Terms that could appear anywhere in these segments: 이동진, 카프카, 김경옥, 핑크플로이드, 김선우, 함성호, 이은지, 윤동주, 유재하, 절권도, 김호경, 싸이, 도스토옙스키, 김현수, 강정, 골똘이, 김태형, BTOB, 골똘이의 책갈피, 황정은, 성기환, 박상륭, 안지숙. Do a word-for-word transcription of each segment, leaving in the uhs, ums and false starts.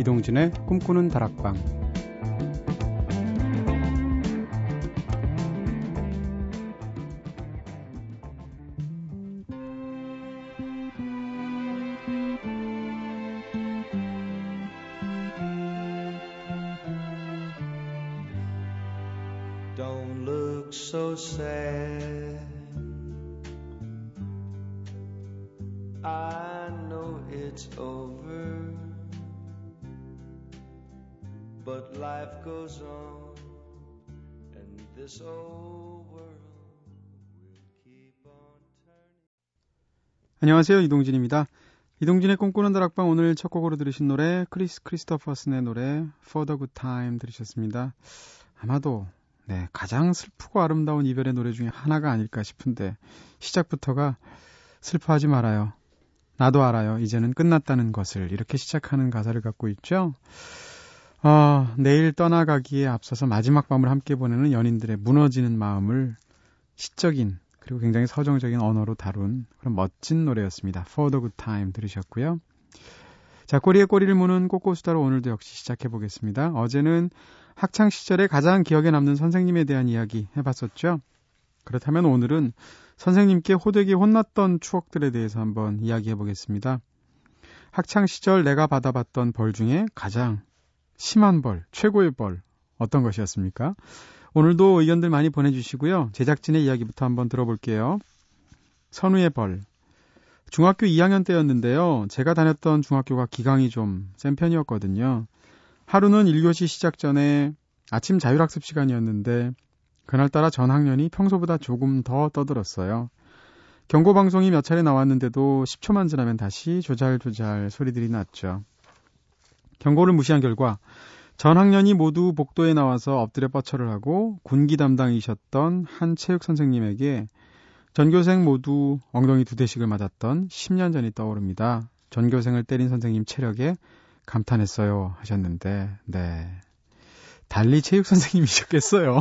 이동진의 꿈꾸는 다락방. Don't look so sad. I know it's over, but life goes on, and this old world will keep on turning. 안녕하세요, 이동진입니다. 이동진의 꿈꾸는 다락방, 오늘 첫 곡으로 들으신 노래 크리스 크리스토퍼슨의 노래 For the Good Time 들으셨습니다. 아마도 네, 가장 슬프고 아름다운 이별의 노래 중에 하나가 아닐까 싶은데 시작부터가 슬퍼하지 말아요. 나도 알아요. 이제는 끝났다는 것을, 이렇게 시작하는 가사를 갖고 있죠. 어, 내일 떠나가기에 앞서서 마지막 밤을 함께 보내는 연인들의 무너지는 마음을 시적인 그리고 굉장히 서정적인 언어로 다룬 그런 멋진 노래였습니다. For the Good Time 들으셨고요. 자, 꼬리에 꼬리를 무는 꼬꼬수다로 오늘도 역시 시작해보겠습니다. 어제는 학창시절에 가장 기억에 남는 선생님에 대한 이야기 해봤었죠. 그렇다면 오늘은 선생님께 호되게 혼났던 추억들에 대해서 한번 이야기해 보겠습니다. 학창시절 내가 받아봤던 벌 중에 가장 심한 벌, 최고의 벌, 어떤 것이었습니까? 오늘도 의견들 많이 보내주시고요. 제작진의 이야기부터 한번 들어볼게요. 선우의 벌. 중학교 이 학년 때였는데요. 제가 다녔던 중학교가 기강이 좀 센 편이었거든요. 하루는 일 교시 시작 전에 아침 자율학습 시간이었는데 그날따라 전 학년이 평소보다 조금 더 떠들었어요. 경고방송이 몇 차례 나왔는데도 십 초만 지나면 다시 조잘조잘 소리들이 났죠. 경고를 무시한 결과 전 학년이 모두 복도에 나와서 엎드려 뻗쳐를 하고 군기 담당이셨던 한 체육선생님에게 전교생 모두 엉덩이 두 대씩을 맞았던 십 년 전이 떠오릅니다. 전교생을 때린 선생님 체력에 감탄했어요 하셨는데, 네, 달리 체육선생님이셨겠어요.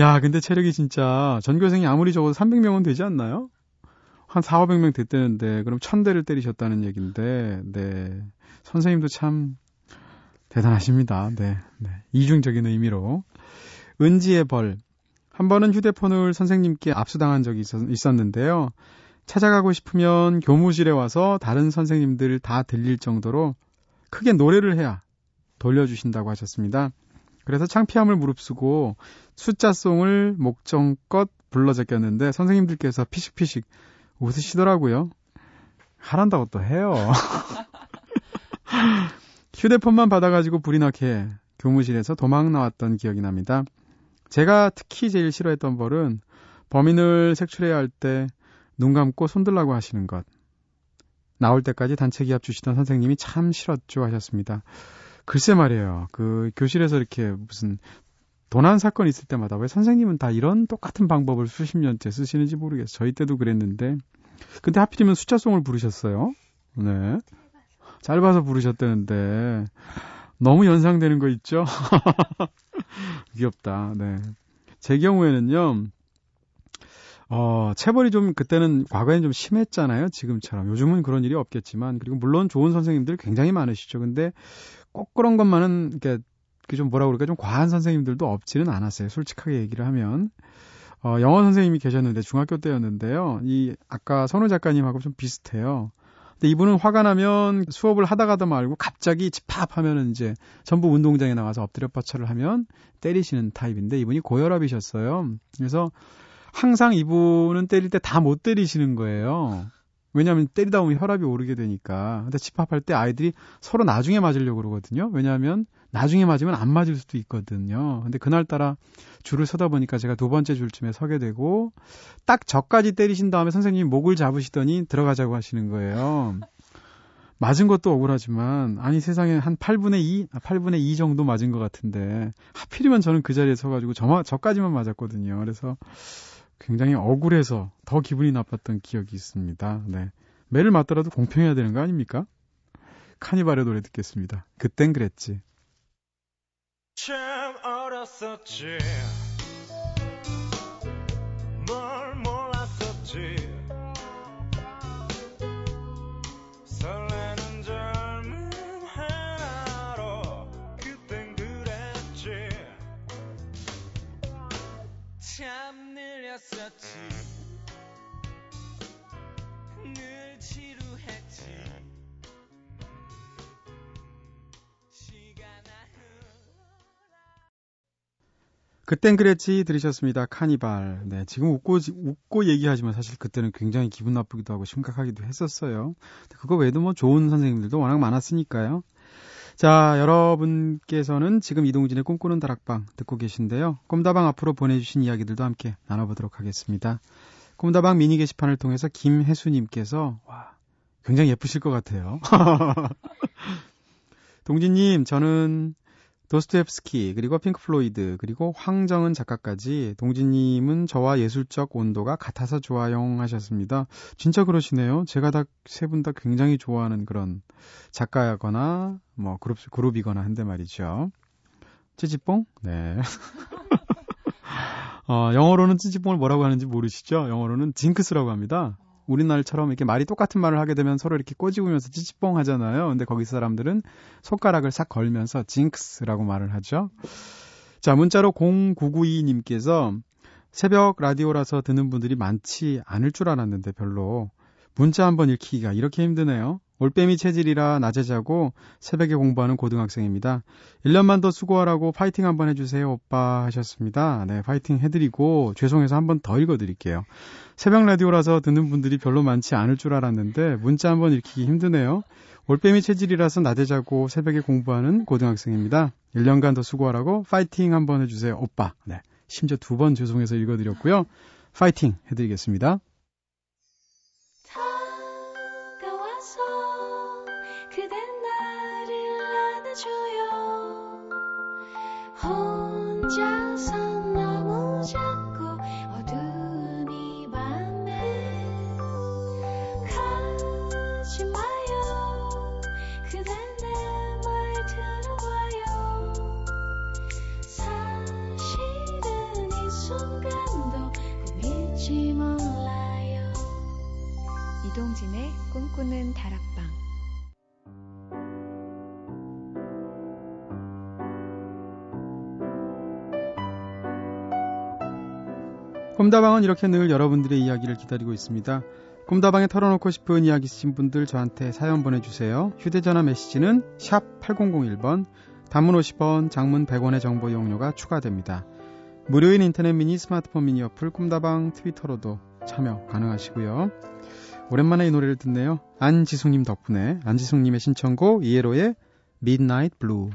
야, 근데 체력이 진짜 전교생이 아무리 적어도 삼백 명은 되지 않나요? 한 사천오백 명 됐다는데, 그럼 천 대를 때리셨다는 얘기인데, 네, 선생님도 참 대단하십니다. 네, 네. 이중적인 의미로. 은지의 벌. 한 번은 휴대폰을 선생님께 압수당한 적이 있었는데요. 찾아가고 싶으면 교무실에 와서 다른 선생님들 다 들릴 정도로 크게 노래를 해야 돌려주신다고 하셨습니다. 그래서 창피함을 무릅쓰고 숫자송을 목청껏 불러 제꼈는데 선생님들께서 피식피식 웃으시더라고요. 하란다고 또 해요. 휴대폰만 받아가지고 불이 나게 교무실에서 도망 나왔던 기억이 납니다. 제가 특히 제일 싫어했던 벌은 범인을 색출해야 할 때 눈 감고 손들라고 하시는 것. 나올 때까지 단체 기합 주시던 선생님이 참 싫었죠 하셨습니다. 글쎄 말이에요. 그 교실에서 이렇게 무슨 도난 사건 있을 때마다 왜 선생님은 다 이런 똑같은 방법을 수십 년째 쓰시는지 모르겠어요. 저희 때도 그랬는데. 근데 하필이면 숫자송을 부르셨어요. 네. 짧아서 부르셨다는데. 너무 연상되는 거 있죠? 귀엽다. 네. 제 경우에는요. 어, 체벌이 좀 그때는 과거에는 좀 심했잖아요. 지금처럼. 요즘은 그런 일이 없겠지만, 그리고 물론 좋은 선생님들 굉장히 많으시죠. 근데 꼭 그런 것만은 이렇게 좀 뭐라 그럴까, 좀 과한 선생님들도 없지는 않았어요. 솔직하게 얘기를 하면. 어, 영어 선생님이 계셨는데, 중학교 때였는데요. 이 아까 선우 작가님하고 좀 비슷해요. 근데 이분은 화가 나면 수업을 하다가도 말고 갑자기 집합 하면은 이제 전부 운동장에 나가서 엎드려 뻗쳐를 하면 때리시는 타입인데, 이분이 고혈압이셨어요. 그래서 항상 이분은 때릴 때 다 못 때리시는 거예요. 왜냐하면 때리다 보면 혈압이 오르게 되니까. 근데 집합할 때 아이들이 서로 나중에 맞으려고 그러거든요. 왜냐하면 나중에 맞으면 안 맞을 수도 있거든요. 근데 그날따라 줄을 서다 보니까 제가 두 번째 줄쯤에 서게 되고, 딱 저까지 때리신 다음에 선생님이 목을 잡으시더니 들어가자고 하시는 거예요. 맞은 것도 억울하지만, 아니 세상에 한 팔분의 이 정도 맞은 것 같은데, 하필이면 저는 그 자리에 서가지고 저, 저까지만 맞았거든요. 그래서 굉장히 억울해서 더 기분이 나빴던 기억이 있습니다. 네. 매를 맞더라도 공평해야 되는 거 아닙니까? 카니발의 노래 듣겠습니다. 그땐 그랬지. 참 어렸었지. 뭘 몰랐었지. 설레는 젊은 없었지. 늘 지루했지. 시간아 흘러라. 그땐 그랬지 들으셨습니다. 카니발. 네, 지금 웃고 웃고 얘기하지만 사실 그때는 굉장히 기분 나쁘기도 하고 심각하기도 했었어요. 그거 외에도 뭐 좋은 선생님들도 워낙 많았으니까요. 자, 여러분께서는 지금 이동진의 꿈꾸는 다락방 듣고 계신데요. 꿈다방 앞으로 보내주신 이야기들도 함께 나눠보도록 하겠습니다. 꿈다방 미니 게시판을 통해서 김혜수님께서 와, 굉장히 예쁘실 것 같아요. 동진님, 저는 도스토옙스키 그리고 핑크플로이드 그리고 황정은 작가까지 동진님은 저와 예술적 온도가 같아서 좋아요 하셨습니다. 진짜 그러시네요. 제가 다 세 분 다 굉장히 좋아하는 그런 작가거나 뭐 그룹, 그룹이거나 한데 말이죠. 찌찌뽕? 네. 어, 영어로는 찌찌뽕을 뭐라고 하는지 모르시죠? 영어로는 징크스라고 합니다. 우리나라처럼 이렇게 말이 똑같은 말을 하게 되면 서로 이렇게 꼬집으면서 찌찌뽕 하잖아요. 근데 거기 사람들은 손가락을 싹 걸면서 징크스라고 말을 하죠. 자, 문자로 공구구이 님께서 새벽 라디오라서 듣는 분들이 많지 않을 줄 알았는데 별로. 문자 한번 읽히기가 이렇게 힘드네요. 올빼미 체질이라 낮에 자고 새벽에 공부하는 고등학생입니다. 일 년만 더 수고하라고 파이팅 한번 해주세요, 오빠 하셨습니다. 네, 파이팅 해드리고 죄송해서 한번 더 읽어드릴게요. 새벽 라디오라서 듣는 분들이 별로 많지 않을 줄 알았는데 문자 한번 읽히기 힘드네요. 올빼미 체질이라서 낮에 자고 새벽에 공부하는 고등학생입니다. 일 년간 더 수고하라고 파이팅 한번 해주세요, 오빠. 네, 심지어 두 번 죄송해서 읽어드렸고요. 파이팅 해드리겠습니다. 혼자서 너무 작고 어두운 이 밤에 가지 마요. 그대 내 말 들어봐요. 사실은 이 순간도 꿈일지 몰라요. 이동진의 꿈꾸는 다락방. 꿈다방은 이렇게 늘 여러분들의 이야기를 기다리고 있습니다. 꿈다방에 털어놓고 싶은 이야기 있으신 분들 저한테 사연 보내주세요. 휴대전화 메시지는 샵 팔공공일 번, 단문 오십 원, 장문 백 원의 정보 이용료가 추가됩니다. 무료인 인터넷 미니, 스마트폰 미니 어플 꿈다방 트위터로도 참여 가능하시고요. 오랜만에 이 노래를 듣네요. 안지숙님 덕분에, 안지숙님의 신청곡 이에로의 Midnight Blue.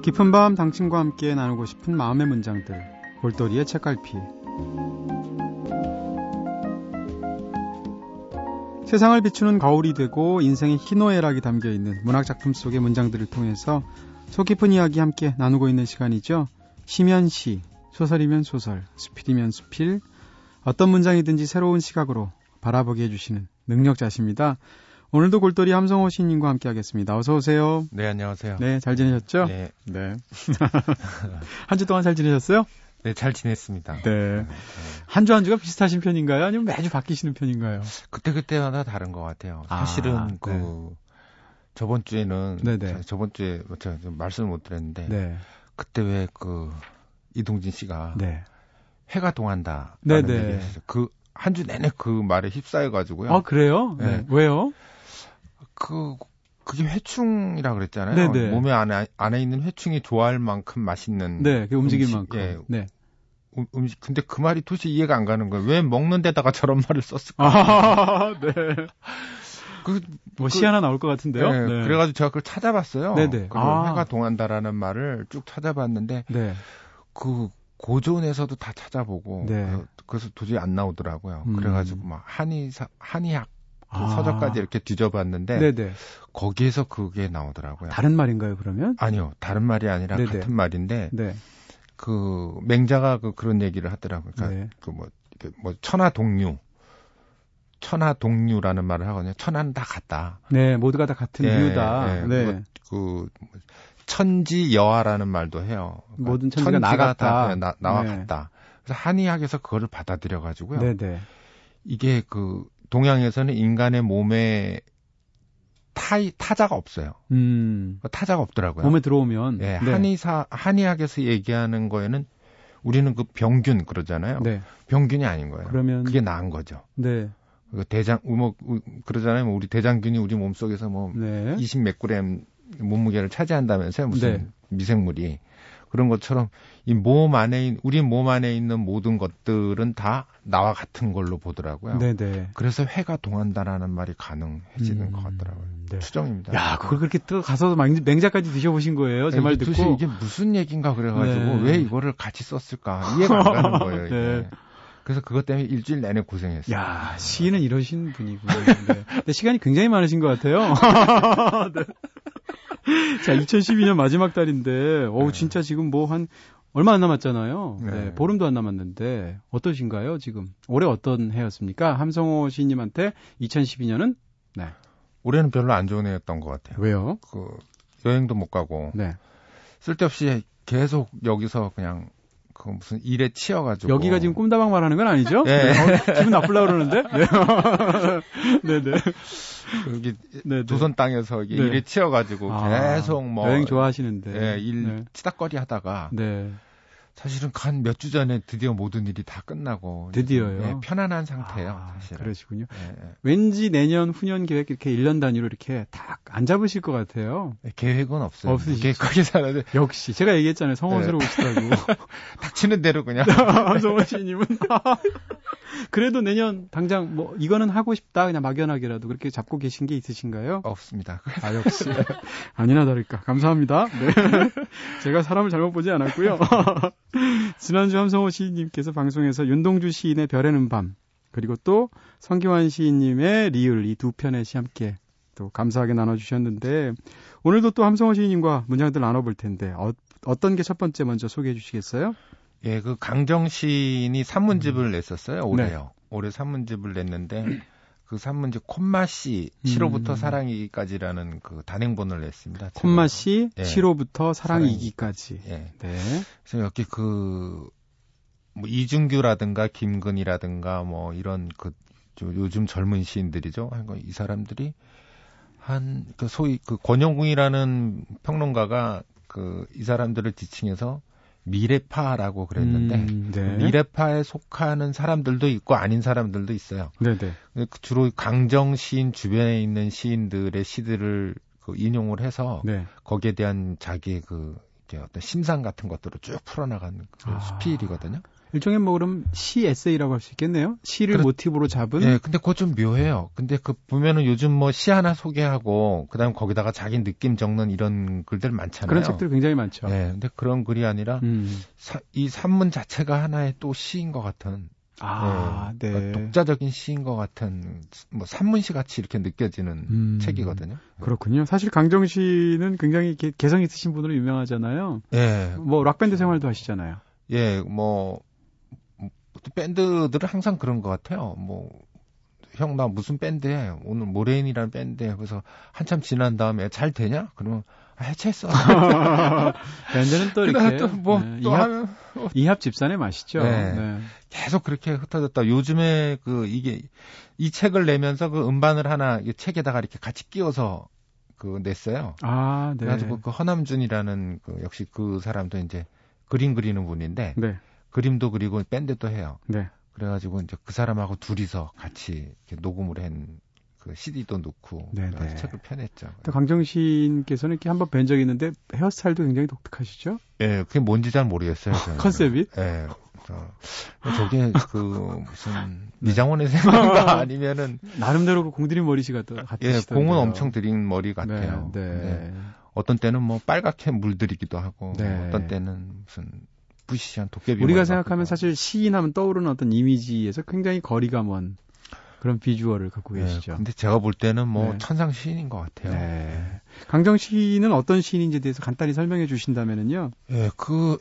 깊은 밤 당신과 함께 나누고 싶은 마음의 문장들, 골똘이의 책갈피. 세상을 비추는 거울이 되고 인생의 희노애락이 담겨있는 문학작품 속의 문장들을 통해서 속 깊은 이야기 함께 나누고 있는 시간이죠. 시면 시, 소설이면 소설, 수필이면 수필, 어떤 문장이든지 새로운 시각으로 바라보게 해주시는 능력자십니다. 오늘도 골똘이 함성호 시인님과 함께하겠습니다. 어서 오세요. 네, 안녕하세요. 네, 잘 지내셨죠? 네. 네. 한 주 동안 잘 지내셨어요? 네, 잘 지냈습니다. 네. 한 주 한 주가 비슷하신 편인가요? 아니면 매주 바뀌시는 편인가요? 그때그때마다 다른 것 같아요. 사실은 아, 그 네. 저번 주에는 네네. 저번 주에 제가 말씀을 못 드렸는데 네. 그때 왜 그 이동진 씨가 네. 해가 동한다 라는 얘기를 했어요. 그 한 주 내내 그 말에 휩싸여가지고요. 아, 그래요? 네. 네. 왜요? 그, 그게 회충이라 그랬잖아요. 네네. 몸에 안에, 안에 있는 회충이 좋아할 만큼 맛있는. 네, 그 움직일 만큼. 예. 네. 음, 음식. 근데 그 말이 도대체 이해가 안 가는 거예요. 왜 먹는 데다가 저런 말을 썼을까? 아, 네. 그, 뭐, 시 하나 나올 것 같은데요? 네. 네. 그래가지고 제가 그걸 찾아봤어요. 네네. 아. 해가 동한다라는 말을 쭉 찾아봤는데. 네. 그, 고전에서도 다 찾아보고. 네. 그래서 도저히 안 나오더라고요. 음. 그래가지고 막 한의사, 한의학, 아. 서적까지 이렇게 뒤져봤는데 네네. 거기에서 그게 나오더라고요. 다른 말인가요, 그러면? 아니요, 다른 말이 아니라 네네. 같은 말인데 네. 그 맹자가 그 그런 얘기를 하더라고요. 그러니까 네. 그 뭐 뭐 천하동류, 천하동류라는 말을 하거든요. 천하는 다 같다. 네, 모두가 다 같은 네, 이유다. 네, 네. 그, 그 천지여하라는 말도 해요. 그러니까 모든 천지가, 천지가 나갔다. 다, 나, 나와 네. 같다. 그래서 한의학에서 그거를 받아들여 가지고요. 네네. 이게 그 동양에서는 인간의 몸에 타, 타자가 없어요. 음. 타자가 없더라고요. 몸에 들어오면. 네, 네. 한의사, 한의학에서 얘기하는 거에는 우리는 그 병균 그러잖아요. 네. 병균이 아닌 거예요. 그러면. 그게 나은 거죠. 네. 대장, 뭐, 그러잖아요. 우리 대장균이 우리 몸속에서 뭐, 네. 이십몇 그램 몸무게를 차지한다면서요. 무슨 네. 미생물이. 그런 것처럼 이 몸 안에 우리 몸 안에 있는 모든 것들은 다 나와 같은 걸로 보더라고요. 네네. 그래서 회가 동한다라는 말이 가능해지는 음, 것 같더라고요. 네. 추정입니다. 야, 그걸 그렇게 또 가서 맹자까지 드셔보신 거예요? 제 말 듣고 도대체 이게 무슨 얘기인가 그래가지고 네. 왜 이거를 같이 썼을까 이해가 안 가는 거예요. 이게. 네. 그래서 그것 때문에 일주일 내내 고생했어요. 야, 시인은 이러신 분이고요. 네. 근데 시간이 굉장히 많으신 것 같아요. 네. 자, 이천십이 년 마지막 달인데, 어우, 네. 진짜 지금 뭐 한, 얼마 안 남았잖아요. 네. 네, 보름도 안 남았는데, 어떠신가요, 지금? 올해 어떤 해였습니까? 함성호 시인님한테 이천십이 년은? 네. 올해는 별로 안 좋은 해였던 것 같아요. 왜요? 그, 여행도 못 가고, 네. 쓸데없이 계속 여기서 그냥, 그 무슨 일에 치여가지고. 여기가 지금 꿈다방 말하는 건 아니죠? 네. 네. 어, 기분 나쁘려고 그러는데? 네. 네네. 여기 네네. 조선 땅에서 이게 네. 일에 치여가지고 아, 계속 뭐. 여행 좋아하시는데. 네, 일 네. 치닥거리 하다가. 네. 사실은 한 몇 주 전에 드디어 모든 일이 다 끝나고. 드디어요? 네, 편안한 상태예요, 아, 사실은. 그러시군요. 네. 왠지 내년, 후년 계획 이렇게 일 년 단위로 이렇게 딱 안 잡으실 것 같아요. 네, 계획은 없어요. 없으시죠. 계획하게 살아야 역시. 제가 얘기했잖아요. 성원스러우시다고. 네. 닥치는 대로 그냥. 함성호 씨님은. 그래도 내년 당장 뭐 이거는 하고 싶다. 그냥 막연하게라도 그렇게 잡고 계신 게 있으신가요? 없습니다. 아, 역시. 아니나 다를까. 감사합니다. 네. 제가 사람을 잘못 보지 않았고요. 지난주 함성호 시인님께서 방송에서 윤동주 시인의 별에는 밤 그리고 또 성기환 시인님의 리을 이 두 편의 시 함께 또 감사하게 나눠주셨는데 오늘도 또 함성호 시인님과 문장들 나눠볼 텐데 어, 어떤 게 첫 번째 먼저 소개해 주시겠어요? 예, 그 강정 시인이 산문집을 음. 냈었어요. 올해요. 네. 올해 산문집을 냈는데 그 산문집 콧맛이 칠호부터 음. 사랑이기까지라는 그 단행본을 냈습니다. 콧맛이 네. 칠호부터 사랑이기까지. 네. 네. 그래서 여기 그 뭐 이준규라든가 김근이라든가 뭐 이런 그 요즘 젊은 시인들이죠. 이 사람들이 한 그 소위 그 권영궁이라는 평론가가 그 이 사람들을 지칭해서 미래파라고 그랬는데 음, 네. 미래파에 속하는 사람들도 있고 아닌 사람들도 있어요. 네네. 주로 강정 시인 주변에 있는 시인들의 시들을 그 인용을 해서 네. 거기에 대한 자기의 그 어떤 심상 같은 것들을 쭉 풀어나가는 그 아. 수필이거든요. 일종의 뭐 그럼 시 에세이라고 할 수 있겠네요. 시를 그래, 모티브로 잡은. 네, 근데 그거 좀 묘해요. 근데 그 보면은 요즘 뭐 시 하나 소개하고 그다음 거기다가 자기 느낌 적는 이런 글들 많잖아요. 그런 책들 굉장히 많죠. 네, 근데 그런 글이 아니라 음. 사, 이 산문 자체가 하나의 또 시인 것 같은. 아, 네. 네. 독자적인 시인 것 같은 뭐 산문시 같이 이렇게 느껴지는 음, 책이거든요. 그렇군요. 사실 강정 씨는 굉장히 개, 개성 있으신 분으로 유명하잖아요. 예. 네. 뭐 락밴드 생활도 하시잖아요. 예, 뭐. 밴드들은 항상 그런 것 같아요. 뭐, 형, 나 무슨 밴드에, 오늘 모레인이라는 밴드에, 그래서 한참 지난 다음에 잘 되냐? 그러면, 아, 해체했어. 밴드는 또 이렇게. 또 뭐, 네, 또 이합, 하면. 뭐. 이합 집산의 맛이죠. 네. 네. 계속 그렇게 흩어졌다. 요즘에 그, 이게, 이 책을 내면서 그 음반을 하나 책에다가 이렇게 같이 끼워서 그 냈어요. 아, 네. 그래가지고 그 허남준이라는 그, 역시 그 사람도 이제 그림 그리는 분인데. 네. 그림도 그리고 밴드도 해요. 네. 그래가지고 이제 그 사람하고 둘이서 같이 이렇게 녹음을 한 그 씨디도 넣고 책을 펴냈죠. 또 강정 씨께서는 이렇게 한번 뵌 적이 있는데 헤어스타일도 굉장히 독특하시죠? 예, 네, 그게 뭔지 잘 모르겠어요. 컨셉이? 예. 네, 저게 그 무슨 미장원의 생각인가 아니면은 나름대로 그 공들인 머리시 같은. 예, 공은 엄청 들인 머리 같아요. 네. 네. 네. 어떤 때는 뭐 빨갛게 물들이기도 하고 네. 어떤 때는 무슨 부시시한 도깨비 우리가 생각하면 같구나. 사실 시인하면 떠오르는 어떤 이미지에서 굉장히 거리가 먼 그런 비주얼을 갖고 계시죠. 네, 근데 제가 볼 때는 뭐 네. 천상 시인인 것 같아요. 네. 강정 시인은 어떤 시인인지에 대해서 간단히 설명해 주신다면은요. 예, 네, 그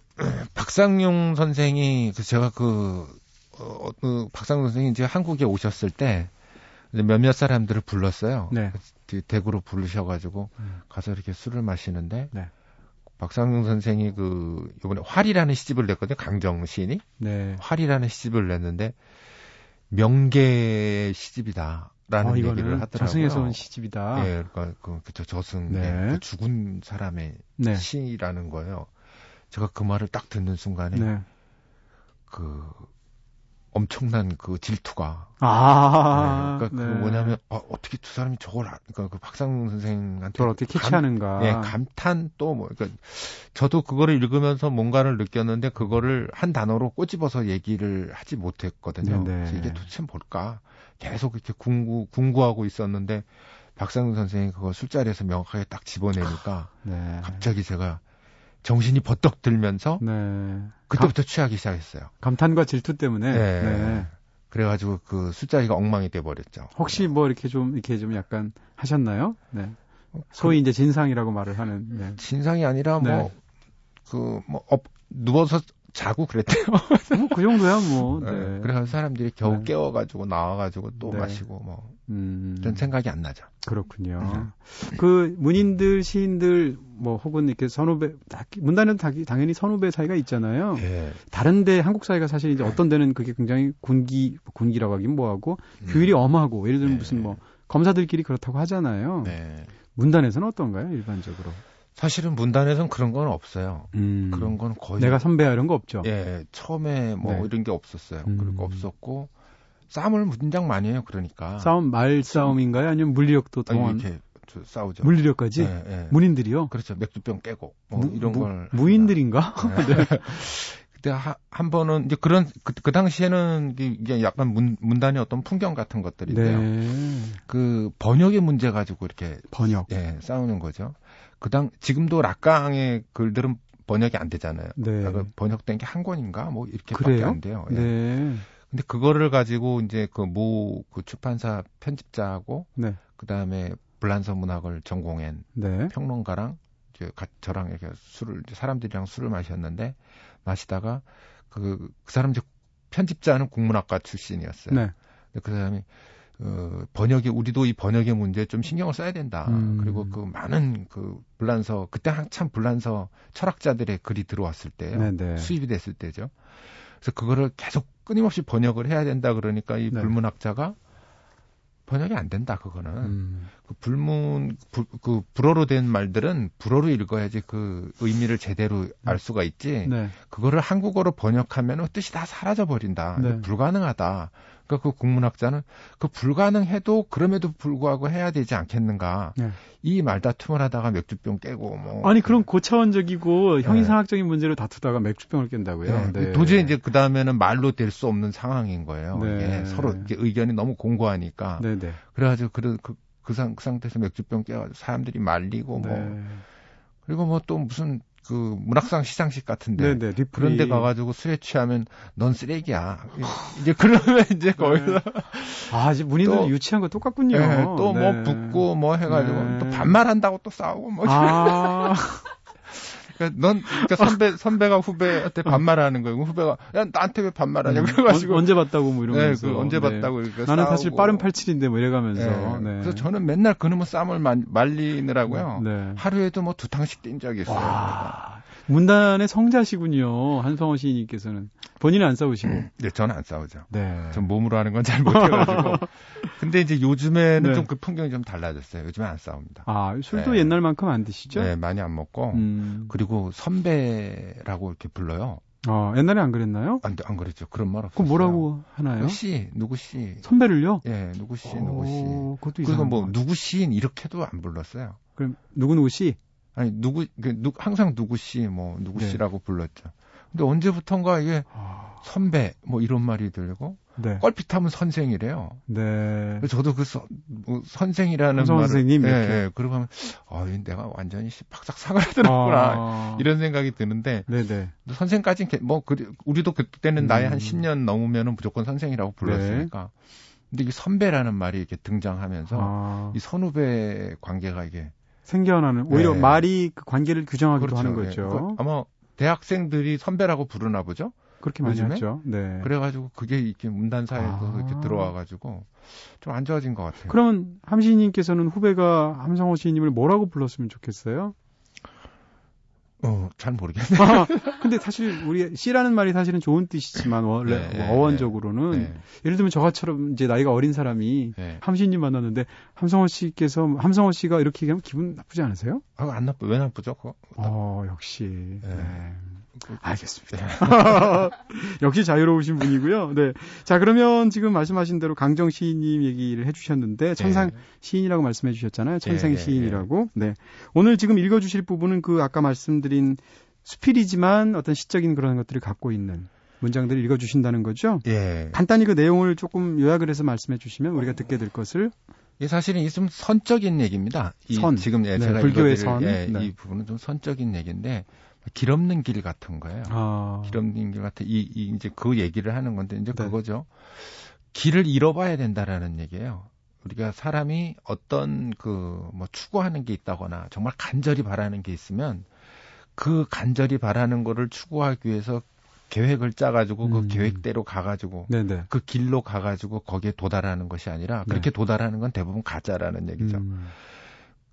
박상용 선생이 제가 그, 어, 그 박상용 선생이 이제 한국에 오셨을 때 몇몇 사람들을 불렀어요. 네. 대구로 부르셔가지고 가서 이렇게 술을 마시는데. 네. 박상륭 선생이 그 이번에 활이라는 시집을 냈거든요. 강정 시인이. 네. 활이라는 시집을 냈는데 명계 시집이다라는 어, 얘기를 하더라고요. 저승에서 온 시집이다. 예, 그러니까 그, 그 저승 네. 그 죽은 사람의 네. 시라는 거예요. 제가 그 말을 딱 듣는 순간에 네. 그 엄청난 그 질투가. 아. 네, 그러니까 네. 그 뭐냐면 아, 어떻게 두 사람이 저걸 아, 그러니까 그 박상훈 선생한테 그걸 어떻게 캐치하는가. 예, 감탄 또 뭐 그러니까 저도 그거를 읽으면서 뭔가를 느꼈는데 그거를 한 단어로 꼬집어서 얘기를 하지 못했거든요. 네, 네. 그래서 이게 도대체 뭘까? 계속 이렇게 궁구 궁구하고 있었는데 박상훈 선생이 그거 술자리에서 명확하게 딱 집어내니까 네. 갑자기 제가 정신이 버떡 들면서 네. 그때부터 감, 취하기 시작했어요. 감탄과 질투 때문에. 네. 네. 그래가지고 그 술자리가 엉망이 돼버렸죠. 혹시 뭐 이렇게 좀 이렇게 좀 약간 하셨나요? 네. 소위 이제 진상이라고 말을 하는. 네. 진상이 아니라 뭐 그 뭐 엎 네. 누워서 자고 그랬대요. 뭐 그 정도야 뭐. 네. 네. 그래서 사람들이 겨우 네. 깨워가지고 나와가지고 또 네. 마시고 뭐. 음. 전 생각이 안 나죠. 그렇군요. 네. 그 문인들 시인들 뭐 혹은 이렇게 선후배 문단에도 당연히 선후배 사이가 있잖아요. 네. 다른데 한국 사회가 사실 이제 어떤 데는 그게 굉장히 군기 군기라고 하긴 뭐하고 음. 규율이 엄하고 예를 들면 네. 무슨 뭐 검사들끼리 그렇다고 하잖아요. 네. 문단에서는 어떤가요 일반적으로? 사실은 문단에선 그런 건 없어요. 음. 그런 건 거의 내가 선배야 이런 거 없죠. 예, 처음에 뭐 네. 이런 게 없었어요. 음. 그리고 없었고. 싸움을 문장 많이 해요, 그러니까. 싸움, 말싸움인가요? 아니면 물리력도 동원? 아니, 이렇게 싸우죠. 물리력까지? 네, 네. 문인들이요? 그렇죠. 맥주병 깨고, 뭐, 무, 이런 무, 걸. 무인들인가? 네. 네. 그때 하, 한 번은, 이제 그런, 그, 그 당시에는 이게 약간 문, 문단의 어떤 풍경 같은 것들인데요. 네. 그 번역의 문제 가지고 이렇게. 번역. 예, 싸우는 거죠. 그 당, 지금도 락강의 글들은 번역이 안 되잖아요. 네. 그러니까 번역된 게 한 권인가? 뭐, 이렇게밖에 안 돼요. 예. 네. 근데 그거를 가지고 이제 그 모 그 출판사 편집자하고 네. 그다음에 불란서 문학을 전공한 네. 평론가랑 이제 가, 저랑 이렇게 술을 사람들이랑 술을 마셨는데 마시다가 그, 그 사람 이제 편집자는 국문학과 출신이었어요. 네. 근데 그 사람이 어, 번역이 우리도 이 번역의 문제에 좀 신경을 써야 된다. 음. 그리고 그 많은 그 불란서 그때 한참 불란서 철학자들의 글이 들어왔을 때요. 네, 네. 수입이 됐을 때죠. 그래서 그거를 계속 끊임없이 번역을 해야 된다 그러니까 이 네. 불문학자가 번역이 안 된다 그거는 음. 그 불문 부, 그 불어로 된 말들은 불어로 읽어야지 그 의미를 제대로 알 수가 있지 네. 그거를 한국어로 번역하면 뜻이 다 사라져 버린다 네. 불가능하다 그러니까 그 국문학자는 그 불가능해도 그럼에도 불구하고 해야 되지 않겠는가 네. 이 말다툼을 하다가 맥주병 깨고 뭐 아니 그럼 고차원적이고 형이상학적인 네. 문제로 다투다가 맥주병을 깬다고요? 네. 네. 도저히 이제 그 다음에는 말로 될 수 없는 상황인 거예요. 네. 이게 서로 이제 의견이 너무 공고하니까 네. 네. 그래가지고 그, 그, 그, 상, 그 상태에서 맥주병 깨가지고 사람들이 말리고 네. 뭐 그리고 뭐 또 무슨 그 문학상 시상식 같은데 네네, 그런 데 가가지고 술에 취하면 넌 쓰레기야. 이제 그러면 이제 거기서 네. 아 이제 문인들 유치한 거 똑같군요. 네, 또 뭐 네. 붙고 뭐 해가지고 네. 또 반말한다고 또 싸우고 뭐. 아. 그러니까 넌 그러니까 선배 선배가 후배한테 반말하는 거고 후배가 야 나한테 왜 반말하냐 네. 그래가지고 언제 봤다고 뭐 이러면서 네, 그 언제 네. 봤다고 이렇게 나는 싸우고. 사실 빠른 팔칠인데 뭐 이래가면서 네. 네. 그래서 저는 맨날 그놈의 싸움을 말리느라고요 네. 하루에도 뭐 두 탕씩 뛴 적이 있어요. 와, 문단의 성자시군요 한성호 시인님께서는 본인은 안 싸우시고 음, 네 저는 안 싸우죠. 네. 전 몸으로 하는 건 잘 못해가지고 근데 이제 요즘에는 네. 좀 그 풍경이 좀 달라졌어요. 요즘에 안 싸웁니다. 아 술도 네. 옛날만큼 안 드시죠? 네 많이 안 먹고 음. 그리고 그리고 선배라고 이렇게 불러요. 아, 옛날에 안 그랬나요? 안, 안 그랬죠. 그런 말 없었어요. 그럼 뭐라고 하나요? 누구 씨, 누구 씨. 선배를요? 예, 누구 씨, 오, 누구 씨. 그것도 이상한 그리고 뭐 누구 씨인 이렇게도 안 불렀어요. 그럼 누구 누구 씨? 아니 누구 그 누 항상 누구 씨, 뭐 누구 네. 씨라고 불렀죠. 근데 언제부턴가 이게 선배 뭐 이런 말이 들리고 네. 껄핏하면 선생이래요. 네. 저도 그 서, 뭐 선생이라는 말을 선생님 예, 이렇게 예, 그러고 하면 아, 내가 완전히 박삭 사그라들었구나 아. 이런 생각이 드는데 네네. 선생까지는 뭐 그, 우리도 그때는 나이 음. 한 십 년 넘으면은 무조건 선생이라고 불렀으니까 네. 근데 이 선배라는 말이 이렇게 등장하면서 아. 이 선후배 관계가 이게 생겨나는 오히려 네. 말이 그 관계를 규정하기도 그렇죠. 하는 거죠. 네. 아마 대학생들이 선배라고 부르나 보죠. 그렇게 많이 했죠. 네. 그래가지고 그게 이렇게 문단사에서 아. 이렇게 들어와가지고 좀 안 좋아진 것 같아요. 그러면 함시인님께서는 후배가 함성호 시인님을 뭐라고 불렀으면 좋겠어요? 어, 잘 모르겠네요. 아, 근데 사실 우리 씨라는 말이 사실은 좋은 뜻이지만 원래 네, 어원적으로는 네. 예를 들면 저가처럼 이제 나이가 어린 사람이 네. 함시인님 만났는데 함성호 씨께서 함성호 씨가 이렇게 얘기하면 기분 나쁘지 않으세요? 아, 안 나쁘 왜 나쁘죠? 그거? 어, 역시. 네. 네. 알겠습니다. 역시 자유로우신 분이고요. 네. 자, 그러면 지금 말씀하신 대로 강정 시인님 얘기를 해주셨는데, 천상 네. 시인이라고 말씀해 주셨잖아요. 천상 네, 시인이라고. 네. 오늘 지금 읽어주실 부분은 그 아까 말씀드린 수필이지만 어떤 시적인 그런 것들을 갖고 있는 문장들을 읽어주신다는 거죠? 예. 간단히 그 내용을 조금 요약을 해서 말씀해 주시면 우리가 듣게 될 것을. 예, 사실은 이게 좀 선적인 얘기입니다. 이 선. 지금 예, 제가 네, 불교의 선. 예, 네. 이 부분은 좀 선적인 얘기인데, 길 없는 길 같은 거예요. 아. 길 없는 길 같은 이, 이 이제 그 얘기를 하는 건데 이제 네. 그거죠. 길을 잃어봐야 된다라는 얘기예요. 우리가 사람이 어떤 그 뭐 추구하는 게 있다거나 정말 간절히 바라는 게 있으면 그 간절히 바라는 거를 추구하기 위해서 계획을 짜가지고 음. 그 계획대로 가가지고 네네. 그 길로 가가지고 거기에 도달하는 것이 아니라 그렇게 네. 도달하는 건 대부분 가짜라는 얘기죠. 음.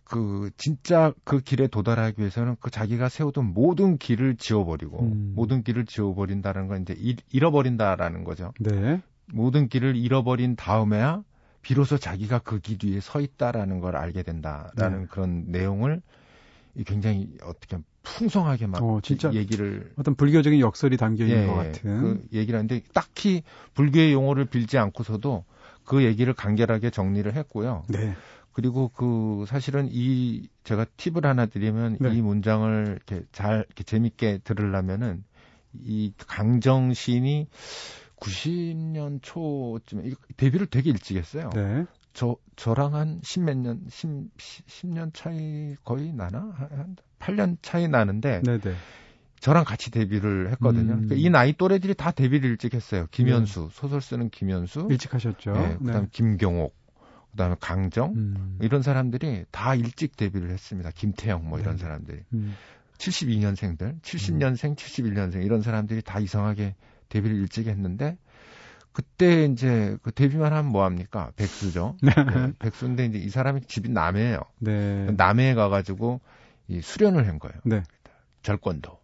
그 진짜 그 길에 도달하기 위해서는 그 자기가 세우던 모든 길을 지워버리고 음. 모든 길을 지워버린다는 건 이제 잃, 잃어버린다라는 거죠. 네. 모든 길을 잃어버린 다음에야 비로소 자기가 그 길 위에 서 있다라는 걸 알게 된다라는 네. 그런 내용을 굉장히 어떻게 풍성하게 막 어, 진짜 얘기를 어떤 불교적인 역설이 담겨 있는 예, 것 같은 그 얘기를 하는데 딱히 불교의 용어를 빌지 않고서도 그 얘기를 간결하게 정리를 했고요. 네. 그리고 그 사실은 이 제가 팁을 하나 드리면 네. 이 문장을 이렇게 잘 이렇게 재밌게 들으려면은 이 강정 시인이 구십 년 초쯤에 데뷔를 되게 일찍 했어요. 네. 저 저랑 한 십몇 년, 십, 십 년 차이 거의 나나 한 팔 년 차이 나는데 네, 네. 저랑 같이 데뷔를 했거든요. 음. 그러니까 이 나이 또래들이 다 데뷔를 일찍 했어요. 김현수 음. 소설 쓰는 김현수 일찍 하셨죠. 네, 그다음 네. 김경옥. 그다음에 강정 음. 이런 사람들이 다 일찍 데뷔를 했습니다. 김태형 뭐 이런 네. 사람들이 음. 칠십이 년생들, 칠십 년생, 음. 칠십일 년생 이런 사람들이 다 이상하게 데뷔를 일찍 했는데 그때 이제 그 데뷔만 하면 뭐 합니까? 백수죠. 네. 네. 백수인데 이제 이 사람이 집이 남해예요. 네. 남해에 가가지고 이 수련을 한 거예요. 네. 절권도.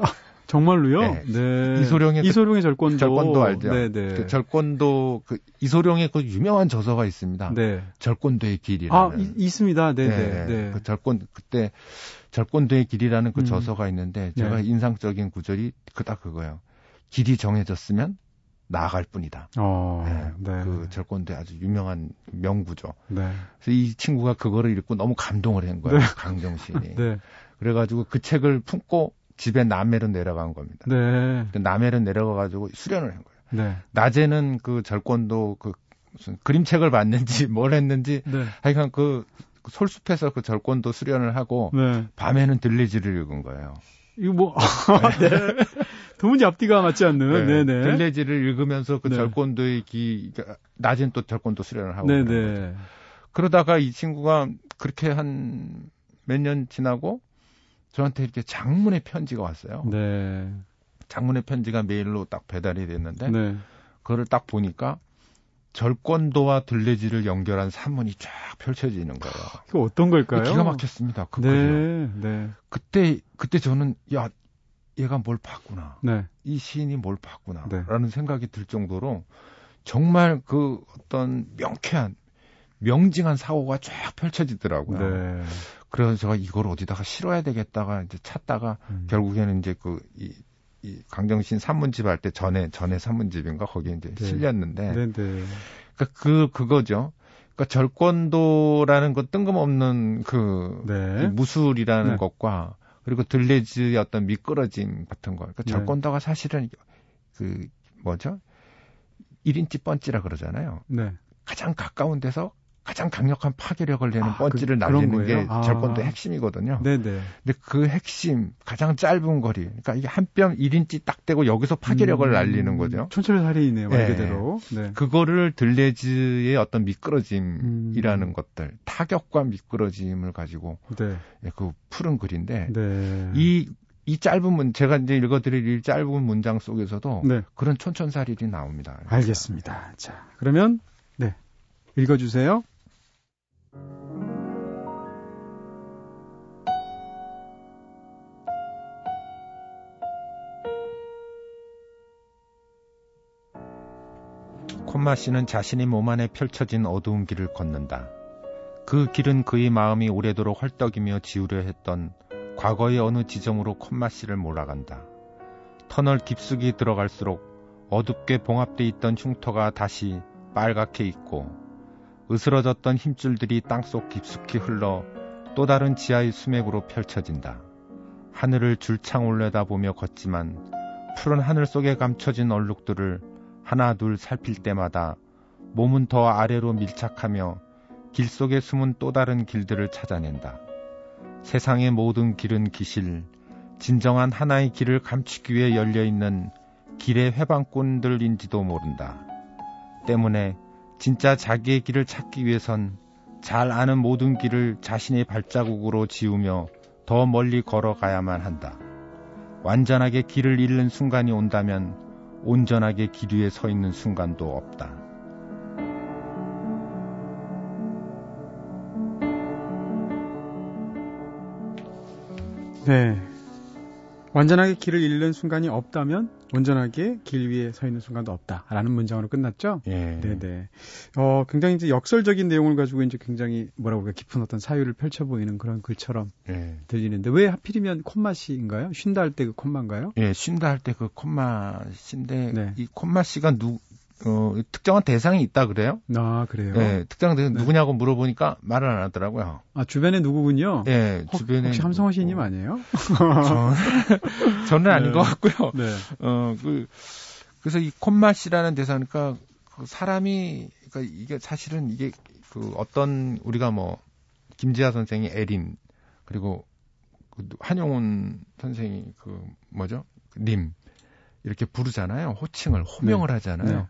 아. 정말로요? 네. 네. 이소룡의, 이소룡의 그, 절권도. 절권도 알죠? 네네. 그 절권도, 그, 이소룡의 그 유명한 저서가 있습니다. 네. 절권도의 길이라는. 아, 이, 있습니다. 네네. 네. 네. 그 절권, 그때 절권도의 길이라는 그 음. 저서가 있는데 제가 네. 인상적인 구절이 그딱 그거예요. 길이 정해졌으면 나아갈 뿐이다. 어, 네. 네. 그 절권도의 아주 유명한 명구죠. 네. 그래서 이 친구가 그거를 읽고 너무 감동을 한 거예요. 네. 강정 시인이. 네. 그래가지고 그 책을 품고 집에 남해로 내려간 겁니다. 네. 남해로 내려가가지고 수련을 한 거예요. 네. 낮에는 그 절권도 그 무슨 그림책을 봤는지 뭘 했는지 네. 하여간 그 솔숲에서 그 절권도 수련을 하고 네. 밤에는 들레지를 읽은 거예요. 이거 뭐 네. 도무지 앞뒤가 맞지 않는. 네. 네네. 들레지를 읽으면서 그 네. 절권도의 기 낮엔 또 절권도 수련을 하고. 네네. 그러다가 이 친구가 그렇게 한 몇 년 지나고. 저한테 이렇게 장문의 편지가 왔어요. 네. 장문의 편지가 메일로 딱 배달이 됐는데 네. 그거를 딱 보니까 절권도와 들레지를 연결한 산문이 쫙 펼쳐지는 거예요. 이거 어떤 걸까요? 기가 막혔습니다. 그 네. 네. 그때 그때 저는 야 얘가 뭘 봤구나. 네. 이 시인이 뭘 봤구나라는 네. 생각이 들 정도로 정말 그 어떤 명쾌한 명징한 사고가 쫙 펼쳐지더라고요. 네. 그래서 제가 이걸 어디다가 실어야 되겠다가 이제 찾다가 음. 결국에는 이제 그 이 이 강정신 산문집 할 때 전에 전에 산문집인가 거기에 이제 네. 실렸는데 네, 네. 그러니까 그 그거죠. 그러니까 절권도라는 것 뜬금없는 그 네. 무술이라는 네. 것과 그리고 들레지의 어떤 미끄러짐 같은 거. 그러니까 네. 절권도가 사실은 그 뭐죠? 일 인치 펀치라 그러잖아요. 네. 가장 가까운 데서 가장 강력한 파괴력을 내는 아, 번지를 그, 날리는 게 아. 절권도 핵심이거든요. 네네. 근데 그 핵심, 가장 짧은 거리, 그러니까 이게 한 뼘 일 인치 딱 대고 여기서 파괴력을 음, 날리는 거죠. 촌철살인이네요, 말 그대로. 네. 네. 그거를 들레즈의 어떤 미끄러짐이라는 음. 것들, 타격과 미끄러짐을 가지고 네. 예, 그 푸른 글인데 네. 이 이 짧은 문, 제가 이제 읽어드릴 이 짧은 문장 속에서도 네. 그런 촌천살인이 나옵니다. 그러니까. 알겠습니다. 자, 그러면 네 읽어주세요. 콤마 씨는 자신의 몸 안에 펼쳐진 어두운 길을 걷는다. 그 길은 그의 마음이 오래도록 헐떡이며 지우려 했던 과거의 어느 지점으로 콤마 씨를 몰아간다. 터널 깊숙이 들어갈수록 어둡게 봉합돼 있던 흉터가 다시 빨갛게 익고 으스러졌던 힘줄들이 땅속 깊숙이 흘러 또 다른 지하의 수맥으로 펼쳐진다. 하늘을 줄창 올려다보며 걷지만 푸른 하늘 속에 감춰진 얼룩들을 하나 둘 살필 때마다 몸은 더 아래로 밀착하며 길 속에 숨은 또 다른 길들을 찾아낸다. 세상의 모든 길은 기실, 진정한 하나의 길을 감추기 위해 열려있는 길의 회방꾼들인지도 모른다. 때문에 진짜 자기의 길을 찾기 위해선 잘 아는 모든 길을 자신의 발자국으로 지우며 더 멀리 걸어가야만 한다. 완전하게 길을 잃는 순간이 온다면 온전하게 길 위에 서 있는 순간도 없다. 네, 완전하게 길을 잃는 순간이 없다면 온전하게 길 위에 서 있는 순간도 없다라는 문장으로 끝났죠. 예. 네네. 어 굉장히 이제 역설적인 내용을 가지고 이제 굉장히 뭐라고 그럴까 깊은 어떤 사유를 펼쳐 보이는 그런 글처럼 예. 들리는데 왜 하필이면 콤마씨인가요? 쉰다 할 때 그 콤마인가요? 예, 쉰다 할 때 그 콤마씨인데 네. 이 콤마씨가 누 어, 특정한 대상이 있다 그래요? 아, 그래요? 네, 특정 대상 네. 누구냐고 물어보니까 말을 안 하더라고요. 아, 주변에 누구군요? 네, 혹, 주변에. 혹시 함성호 시인님 아니에요? 저는, 저는 네. 아닌 것 같고요. 네. 어, 그, 그래서 이 콧맛이라는 대상, 그러니까 그 사람이, 그러니까 이게 사실은 이게 그 어떤 우리가 뭐, 김지하 선생이 에린, 그리고 한용운 선생이 그 뭐죠? 님. 이렇게 부르잖아요. 호칭을, 호명을 네. 하잖아요. 네.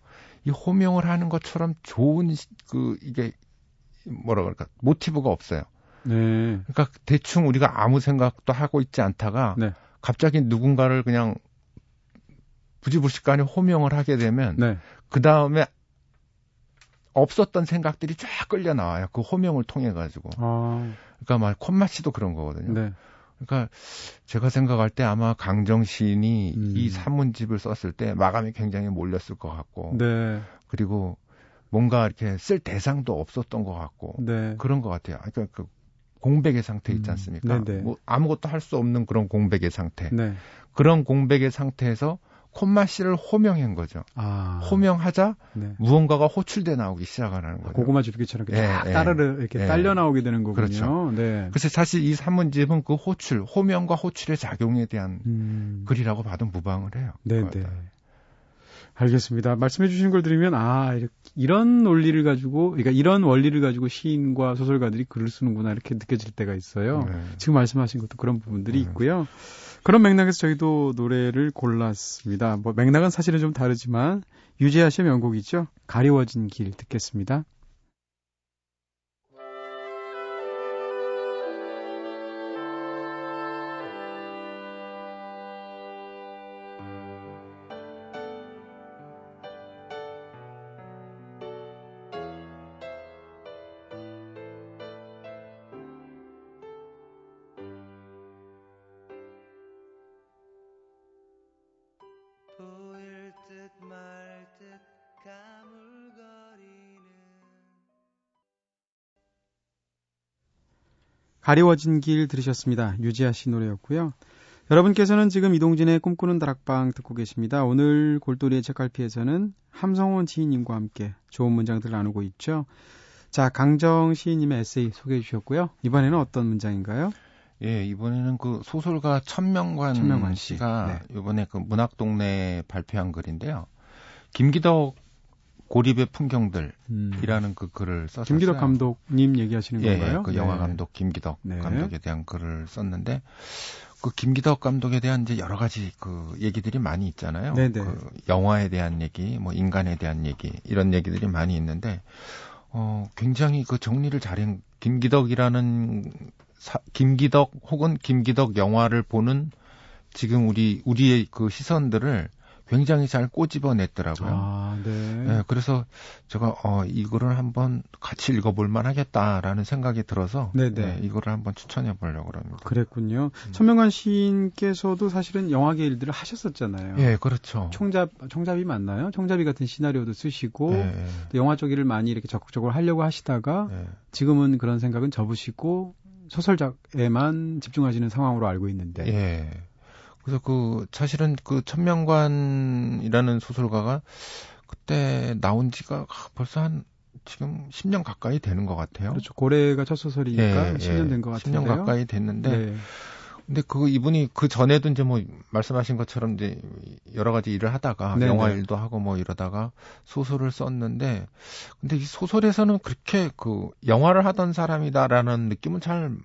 이 호명을 하는 것처럼 좋은, 그, 이게, 뭐라 그럴까, 모티브가 없어요. 네. 그러니까 대충 우리가 아무 생각도 하고 있지 않다가, 네. 갑자기 누군가를 그냥 부지불식간에 호명을 하게 되면, 네. 그 다음에 없었던 생각들이 쫙 끌려 나와요. 그 호명을 통해가지고. 아. 그러니까 막 콧맛이도 그런 거거든요. 네. 그러니까 제가 생각할 때 아마 강정 시인이 음. 이 산문집을 썼을 때 마감이 굉장히 몰렸을 것 같고 네. 그리고 뭔가 이렇게 쓸 대상도 없었던 것 같고 네. 그런 것 같아요. 그러니까 그 공백의 상태 있지 않습니까? 음. 뭐 아무것도 할 수 없는 그런 공백의 상태. 네. 그런 공백의 상태에서 콧맛씨를 호명한 거죠. 아. 호명하자 네. 무언가가 호출돼 나오기 시작하는 거죠. 고구마 줄기처럼 이렇게 네, 네. 따르르 이렇게 네. 딸려 나오게 되는 거군요. 그렇죠. 네. 그래서 사실 이 산문집은 그 호출, 호명과 호출의 작용에 대한 음. 글이라고 봐도 무방을 해요. 네네. 네. 알겠습니다. 말씀해 주신 걸 들으면 아 이렇게, 이런 논리를 가지고, 그러니까 이런 원리를 가지고 시인과 소설가들이 글을 쓰는구나 이렇게 느껴질 때가 있어요. 네. 지금 말씀하신 것도 그런 부분들이 네. 있고요. 그런 맥락에서 저희도 노래를 골랐습니다. 뭐 맥락은 사실은 좀 다르지만 유재하 씨의 명곡이죠. 가리워진 길 듣겠습니다. 가리워진 길 들으셨습니다. 유재하 씨 노래였고요. 여러분께서는 지금 이동진의 꿈꾸는 다락방 듣고 계십니다. 오늘 골똘이의 책갈피에서는 함성호 시인님과 함께 좋은 문장들을 나누고 있죠. 자, 강정 시인님의 에세이 소개해 주셨고요. 이번에는 어떤 문장인가요? 예, 이번에는 그 소설가 천명관, 천명관 씨가 네. 이번에 그 문학동네에 발표한 글인데요. 김기덕 고립의 풍경들이라는 음. 그 글을 썼어요. 김기덕 감독님 얘기하시는 예, 건가요? 그 네. 영화 감독 김기덕 네. 감독에 대한 글을 썼는데 그 김기덕 감독에 대한 이제 여러 가지 그 얘기들이 많이 있잖아요. 네네. 그 영화에 대한 얘기, 뭐 인간에 대한 얘기 이런 얘기들이 많이 있는데 어 굉장히 그 정리를 잘한 김기덕이라는 사, 김기덕 혹은 김기덕 영화를 보는 지금 우리 우리의 그 시선들을 굉장히 잘 꼬집어냈더라고요. 아, 네. 네, 그래서 제가 어, 이거를 한번 같이 읽어볼만 하겠다라는 생각이 들어서 네, 이거를 한번 추천해보려고 합니다. 그랬군요. 음. 천명관 시인께서도 사실은 영화계 일들을 하셨었잖아요. 예, 네, 그렇죠. 총잡, 총잡이 맞나요? 총잡이 같은 시나리오도 쓰시고 네. 또 영화 쪽 일을 많이 이렇게 적극적으로 하려고 하시다가 네. 지금은 그런 생각은 접으시고 소설작에만 집중하시는 상황으로 알고 있는데 네. 그래서 그 사실은 그 천명관이라는 소설가가 그때 나온 지가 벌써 한 지금 십 년 가까이 되는 것 같아요. 그렇죠. 고래가 첫 소설이니까 예, 십 년 예, 된 것 같은데요. 십 년 가까이 됐는데 네. 근데 그 이분이 그 전에도 이제 뭐 말씀하신 것처럼 이제 여러 가지 일을 하다가 네네. 영화 일도 하고 뭐 이러다가 소설을 썼는데 근데 이 소설에서는 그렇게 그 영화를 하던 사람이다라는 느낌은 잘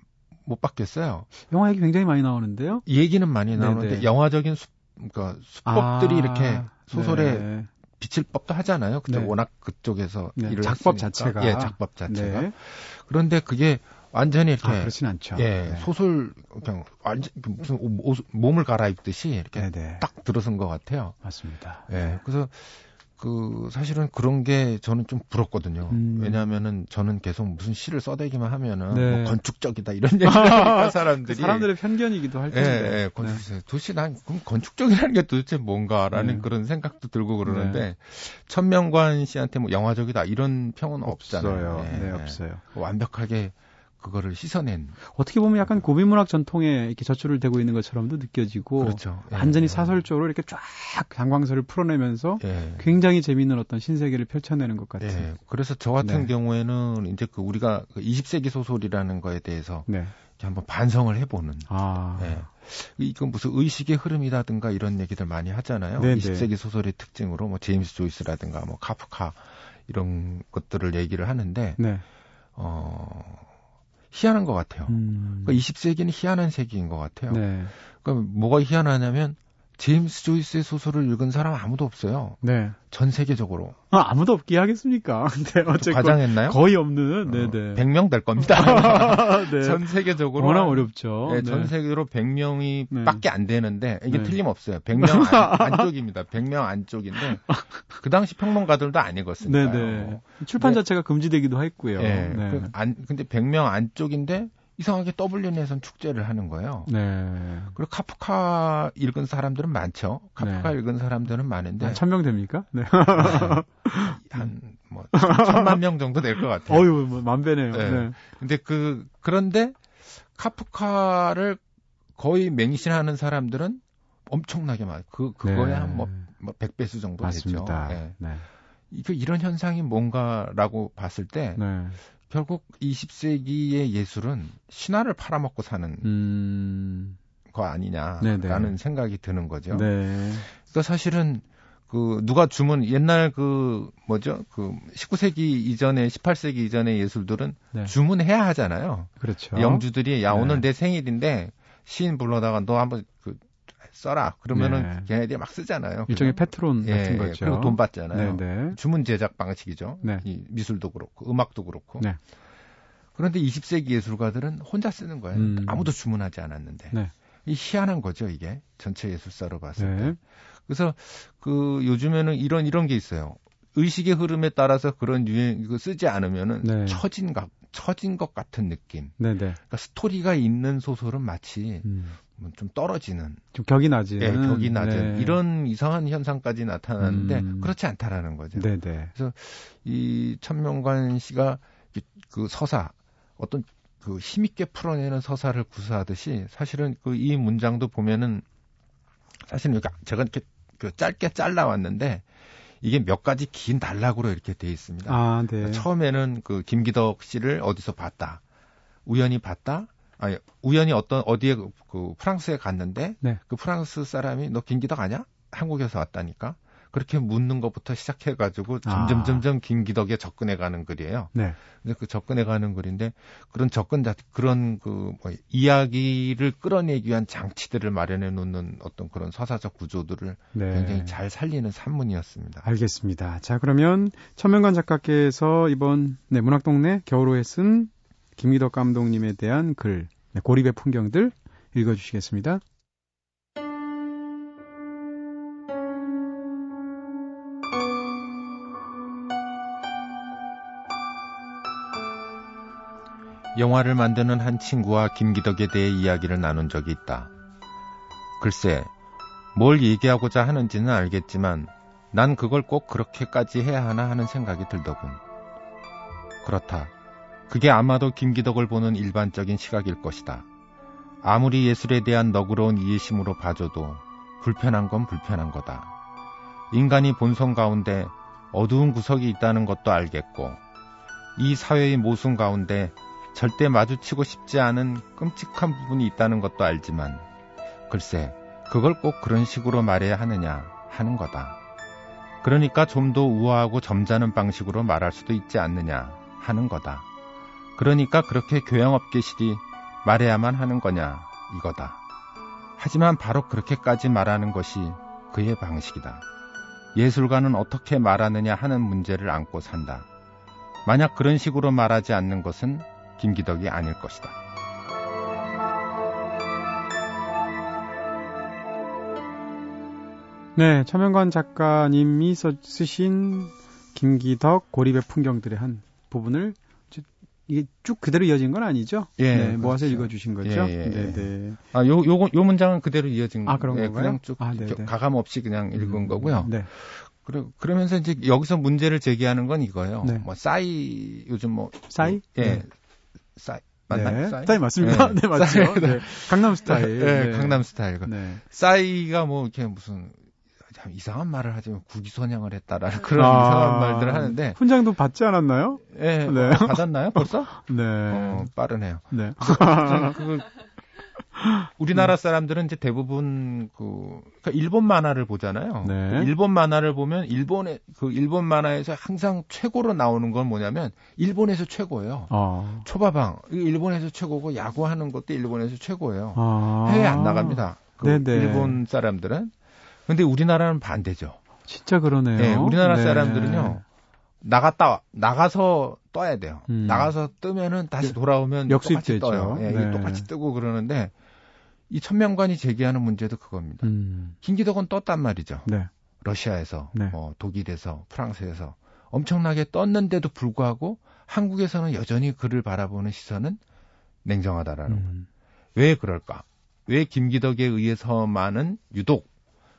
못 받겠어요. 영화 얘기 굉장히 많이 나오는데요. 얘기는 많이 나오는데 네네. 영화적인 수, 그러니까 수법들이 아, 이렇게 소설에 네. 비칠 법도 하잖아요. 그때 네. 워낙 그쪽에서 네. 일을 작법 했으니까. 자체가 예, 작법 자체가 네. 그런데 그게 완전히 이렇게 아, 그렇진 않죠. 예, 네. 소설 그냥 완전 무슨 옷, 몸을 갈아입듯이 이렇게 네네. 딱 들어선 것 같아요. 맞습니다. 예, 네. 그래서. 그 사실은 그런 게 저는 좀 부럽거든요. 음. 왜냐하면은 저는 계속 무슨 시를 써대기만 하면은 네. 뭐 건축적이다 이런 얘기를 하니까 사람들이 그 사람들의 편견이기도 할 텐데. 예, 예, 건축, 네. 도시 난 그럼 건축적이라는 게 도대체 뭔가라는 네. 그런 생각도 들고 그러는데 네. 천명관 씨한테 뭐 영화적이다 이런 평은 없잖아요. 없어요. 네, 네, 네. 없어요. 완벽하게. 그거를 씻어낸. 어떻게 보면 약간 고비문학 전통에 이렇게 저출을 되고 있는 것처럼도 느껴지고, 그렇죠. 예, 완전히 예. 사설적으로 이렇게 쫙 장광설을 풀어내면서 예. 굉장히 재미있는 어떤 신세계를 펼쳐내는 것 같은. 예. 그래서 저 같은 네. 경우에는 이제 그 우리가 이십 세기 소설이라는 거에 대해서 네. 한번 반성을 해보는. 아. 예. 이건 무슨 의식의 흐름이라든가 이런 얘기들 많이 하잖아요. 네네. 이십 세기 소설의 특징으로 뭐 제임스 조이스라든가 뭐 카프카 이런 것들을 얘기를 하는데, 네. 어. 희한한 것 같아요. 음. 그러니까 이십 세기는 희한한 세기인 것 같아요. 네. 그러니까 뭐가 희한하냐면 제임스 조이스의 소설을 읽은 사람 아무도 없어요. 네. 전 세계적으로. 아, 아무도 없기 하겠습니까? 근데 어쨌든 과장했나요? 거의 없는. 네네. 어, 백 명 될 겁니다. 네. 전 세계적으로. 워낙 어렵죠. 네, 네. 전 세계로 백 명이 네. 밖에 안 되는데 이게 네. 틀림없어요. 백 명 안, 안쪽입니다. 백 명 안쪽인데 그 당시 평론가들도 안 읽었으니까요. 네네. 출판 네. 자체가 금지되기도 했고요. 네. 네. 그, 안, 근데 백 명 안쪽인데 이상하게 더블린에선 축제를 하는 거예요. 네. 그리고 카프카 읽은 사람들은 많죠. 카프카 네. 읽은 사람들은 많은데. 한 천 명 됩니까? 네. 한, 뭐, 천만 명 정도 될 것 같아요. 어휴, 뭐, 만배네요. 네. 네. 근데 그, 그런데 카프카를 거의 맹신하는 사람들은 엄청나게 많아요. 그, 그거에 네. 한 뭐, 뭐, 백 배수 정도 됐죠. 네. 네. 이런 현상이 뭔가라고 봤을 때. 네. 결국 이십 세기의 예술은 신화를 팔아먹고 사는 음... 거 아니냐라는 네네. 생각이 드는 거죠. 네. 그러니까 사실은 그 누가 주문 옛날 그 뭐죠? 그 십구 세기 이전에 십팔 세기 이전의 예술들은 네. 주문해야 하잖아요. 그렇죠. 영주들이 야 오늘 네. 내 생일인데 시인 불러다가 너 한번 그 써라. 그러면은 걔네들이 네. 막 쓰잖아요. 일종의 그죠? 패트론 같은 예, 거죠. 그리고 돈 받잖아요. 네네. 주문 제작 방식이죠. 네. 이 미술도 그렇고 음악도 그렇고. 네. 그런데 이십 세기 예술가들은 혼자 쓰는 거예요. 음. 아무도 주문하지 않았는데. 네. 이 희한한 거죠, 이게. 전체 예술사로 봤을 네. 때. 그래서 그 요즘에는 이런 이런 게 있어요. 의식의 흐름에 따라서 그런 유행 이거 쓰지 않으면은 네. 처진 것 처진 것 같은 느낌. 네네. 그러니까 스토리가 있는 소설은 마치 음. 좀 떨어지는 좀 격이 낮은 네, 격이 낮은 네. 이런 이상한 현상까지 나타나는데 음. 그렇지 않다라는 거죠. 네네. 그래서 이 천명관 씨가 그 서사 어떤 그 힘있게 풀어내는 서사를 구사하듯이 사실은 그 이 문장도 보면은 사실은 제가 이렇게 짧게 잘라왔는데. 이게 몇 가지 긴 단락으로 이렇게 돼 있습니다. 아, 네. 그러니까 처음에는 그 김기덕 씨를 어디서 봤다. 우연히 봤다. 아니, 우연히 어떤, 어디에 그, 그 프랑스에 갔는데, 네. 그 프랑스 사람이 너 김기덕 아냐? 한국에서 왔다니까. 그렇게 묻는 것부터 시작해가지고 점점 아. 점점 김기덕에 접근해가는 글이에요. 네. 근데 그 접근해가는 글인데 그런 접근 그런 그 뭐 이야기를 끌어내기 위한 장치들을 마련해 놓는 어떤 그런 서사적 구조들을 네. 굉장히 잘 살리는 산문이었습니다. 알겠습니다. 자 그러면 천명관 작가께서 이번 네, 문학동네 겨울호에 쓴 김기덕 감독님에 대한 글 네, 고립의 풍경들 읽어주시겠습니다. 영화를 만드는 한 친구와 김기덕에 대해 이야기를 나눈 적이 있다. 글쎄, 뭘 얘기하고자 하는지는 알겠지만 난 그걸 꼭 그렇게까지 해야 하나 하는 생각이 들더군. 그렇다. 그게 아마도 김기덕을 보는 일반적인 시각일 것이다. 아무리 예술에 대한 너그러운 이해심으로 봐줘도 불편한 건 불편한 거다. 인간이 본성 가운데 어두운 구석이 있다는 것도 알겠고 이 사회의 모순 가운데 절대 마주치고 싶지 않은 끔찍한 부분이 있다는 것도 알지만 글쎄 그걸 꼭 그런 식으로 말해야 하느냐 하는 거다. 그러니까 좀 더 우아하고 점잖은 방식으로 말할 수도 있지 않느냐 하는 거다. 그러니까 그렇게 교양업계시리 말해야만 하는 거냐 이거다. 하지만 바로 그렇게까지 말하는 것이 그의 방식이다. 예술가는 어떻게 말하느냐 하는 문제를 안고 산다. 만약 그런 식으로 말하지 않는 것은 김기덕이 아닐 것이다. 네, 천명관 작가님이 써, 쓰신 김기덕 고립의 풍경들의 한 부분을 이게 쭉 그대로 이어진 건 아니죠? 예, 네, 모아서 그렇죠. 읽어주신 거죠? 예, 예, 네, 네. 아, 요, 요거, 요 문장은 그대로 이어진 아, 그런 네, 건가요? 그냥 쭉 아, 가감 없이 그냥 읽은 음, 거고요. 네. 그러, 그러면서 이제 여기서 문제를 제기하는 건 이거예요. 네. 뭐, 싸이, 요즘 뭐. 싸이? 예. 네. 싸이. 맞나요? 네. 싸이? 싸이 맞습니다. 네, 네 맞죠. 싸이, 네. 강남 스타일. 네, 네. 강남 스타일. 네. 싸이가 뭐, 이렇게 무슨, 참 이상한 말을 하지만 국위선양을 했다라는 그런 아, 이상한 말들을 하는데. 훈장도 받지 않았나요? 예. 네. 네. 어, 받았나요? 벌써? 네. 어, 빠르네요. 네. 그, 우리나라 사람들은 이제 대부분 그 그러니까 일본 만화를 보잖아요. 네. 일본 만화를 보면 일본의 그 일본 만화에서 항상 최고로 나오는 건 뭐냐면 일본에서 최고예요. 아. 초밥왕 일본에서 최고고 야구하는 것도 일본에서 최고예요. 아. 해외 안 나갑니다. 그 일본 사람들은. 근데 우리나라는 반대죠. 진짜 그러네요. 네, 우리나라 네. 사람들은요. 나갔다 나가서 떠야 돼요. 음. 나가서 뜨면은 다시 돌아오면 역습되죠. 똑같이 떠요. 네, 네. 똑같이 뜨고 그러는데 이 천명관이 제기하는 문제도 그겁니다. 음. 김기덕은 떴단 말이죠. 네. 러시아에서, 네. 뭐 독일에서, 프랑스에서 엄청나게 떴는데도 불구하고 한국에서는 여전히 그를 바라보는 시선은 냉정하다라는 음. 건. 왜 그럴까? 왜 김기덕에 의해서만은 유독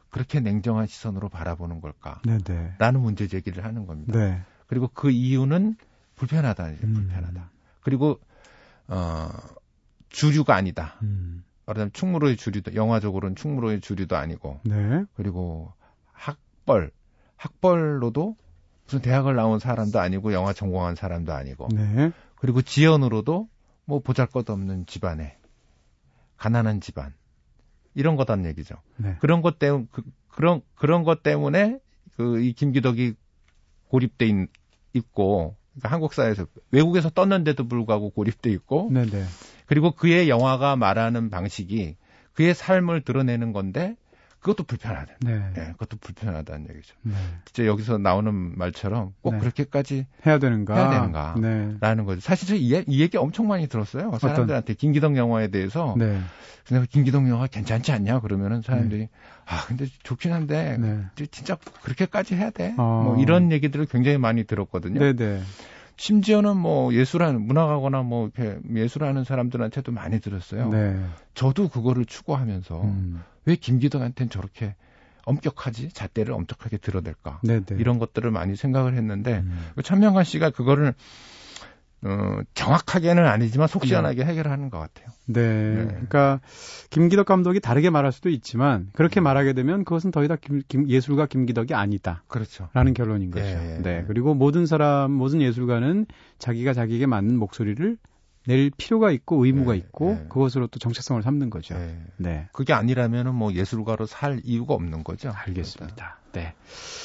그렇게 냉정한 시선으로 바라보는 걸까? 네네. 라는 문제 제기를 하는 겁니다. 네. 그리고 그 이유는 불편하다. 이제 음. 불편하다. 그리고 어, 주류가 아니다. 음. 말하자면 충무로의 주류도 영화적으로는 충무로의 주류도 아니고 네. 그리고 학벌 학벌로도 무슨 대학을 나온 사람도 아니고 영화 전공한 사람도 아니고 네. 그리고 지연으로도 뭐 보잘것없는 집안에 가난한 집안 이런 거단 얘기죠. 네. 그런 것 때문에 그, 그런 그런 것 때문에 그 이 김기덕이 고립돼 있, 있고 그러니까 한국 사회에서 외국에서 떴는데도 불구하고 고립돼 있고 네네. 그리고 그의 영화가 말하는 방식이 그의 삶을 드러내는 건데 그것도 불편하다. 네. 네, 그것도 불편하다는 얘기죠. 네. 진짜 여기서 나오는 말처럼 꼭 네. 그렇게까지 해야 되는가? 해야 되는가? 네. 라는 거죠. 사실 저 이, 이 얘기 엄청 많이 들었어요. 사람들한테 어떤... 김기덕 영화에 대해서. 네. 근데 김기덕 영화 괜찮지 않냐? 그러면은 사람들이 네. 아, 근데 좋긴 한데 네. 진짜 그렇게까지 해야 돼? 어... 뭐 이런 얘기들을 굉장히 많이 들었거든요. 네, 네. 심지어는 뭐 예술하는 문학하거나 뭐 이렇게 예술하는 사람들한테도 많이 들었어요. 네. 저도 그거를 추구하면서 음. 왜 김기덕한테는 저렇게 엄격하지? 잣대를 엄격하게 드러낼까? 네네. 이런 것들을 많이 생각을 했는데 음. 천명관 씨가 그거를 어, 정확하게는 아니지만 속 시원하게 네. 해결하는 것 같아요. 네. 네. 그러니까 김기덕 감독이 다르게 말할 수도 있지만 그렇게 네. 말하게 되면 그것은 더 이상 김, 김, 예술가 김기덕이 아니다. 그렇죠. 라는 결론인 거죠. 네. 네. 그리고 모든 사람, 모든 예술가는 자기가 자기에게 맞는 목소리를 낼 필요가 있고 의무가 네, 있고 네. 그것으로 또 정체성을 삼는 거죠. 네. 네. 그게 아니라면은 뭐 예술가로 살 이유가 없는 거죠. 알겠습니다. 그러니까. 네.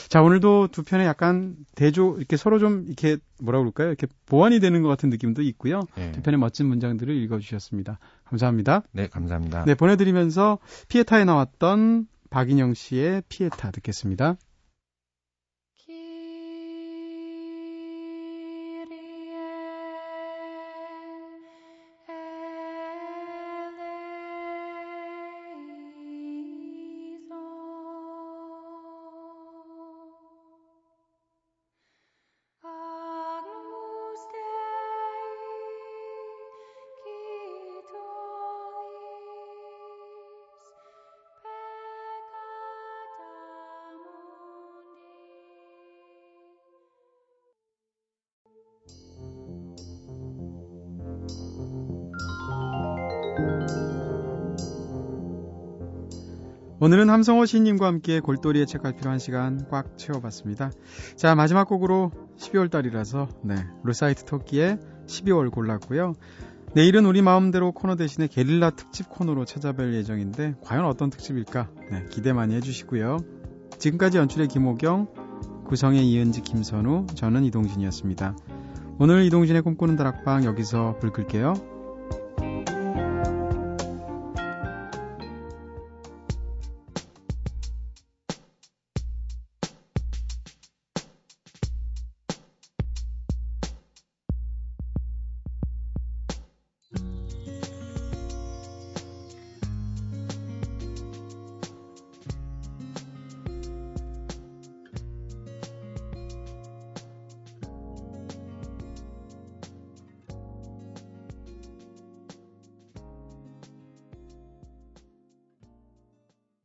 자, 오늘도 두 편에 약간 대조 이렇게 서로 좀 이렇게 뭐라고 그럴까요? 이렇게 보완이 되는 것 같은 느낌도 있고요. 네. 두 편의 멋진 문장들을 읽어주셨습니다. 감사합니다. 네, 감사합니다. 네, 보내드리면서 피에타에 나왔던 박인영 씨의 피에타 듣겠습니다. 오늘은 함성호 시인님과 함께 골똘이의 책갈피로 한 시간 꽉 채워봤습니다. 자, 마지막 곡으로 십이월달이라서 네, 룰사이트 토끼의 십이월 골랐고요. 내일은 우리 마음대로 코너 대신에 게릴라 특집 코너로 찾아뵐 예정인데 과연 어떤 특집일까? 네, 기대 많이 해주시고요. 지금까지 연출의 김호경, 구성의 이은지, 김선우, 저는 이동진이었습니다. 오늘 이동진의 꿈꾸는 다락방 여기서 불 끌게요.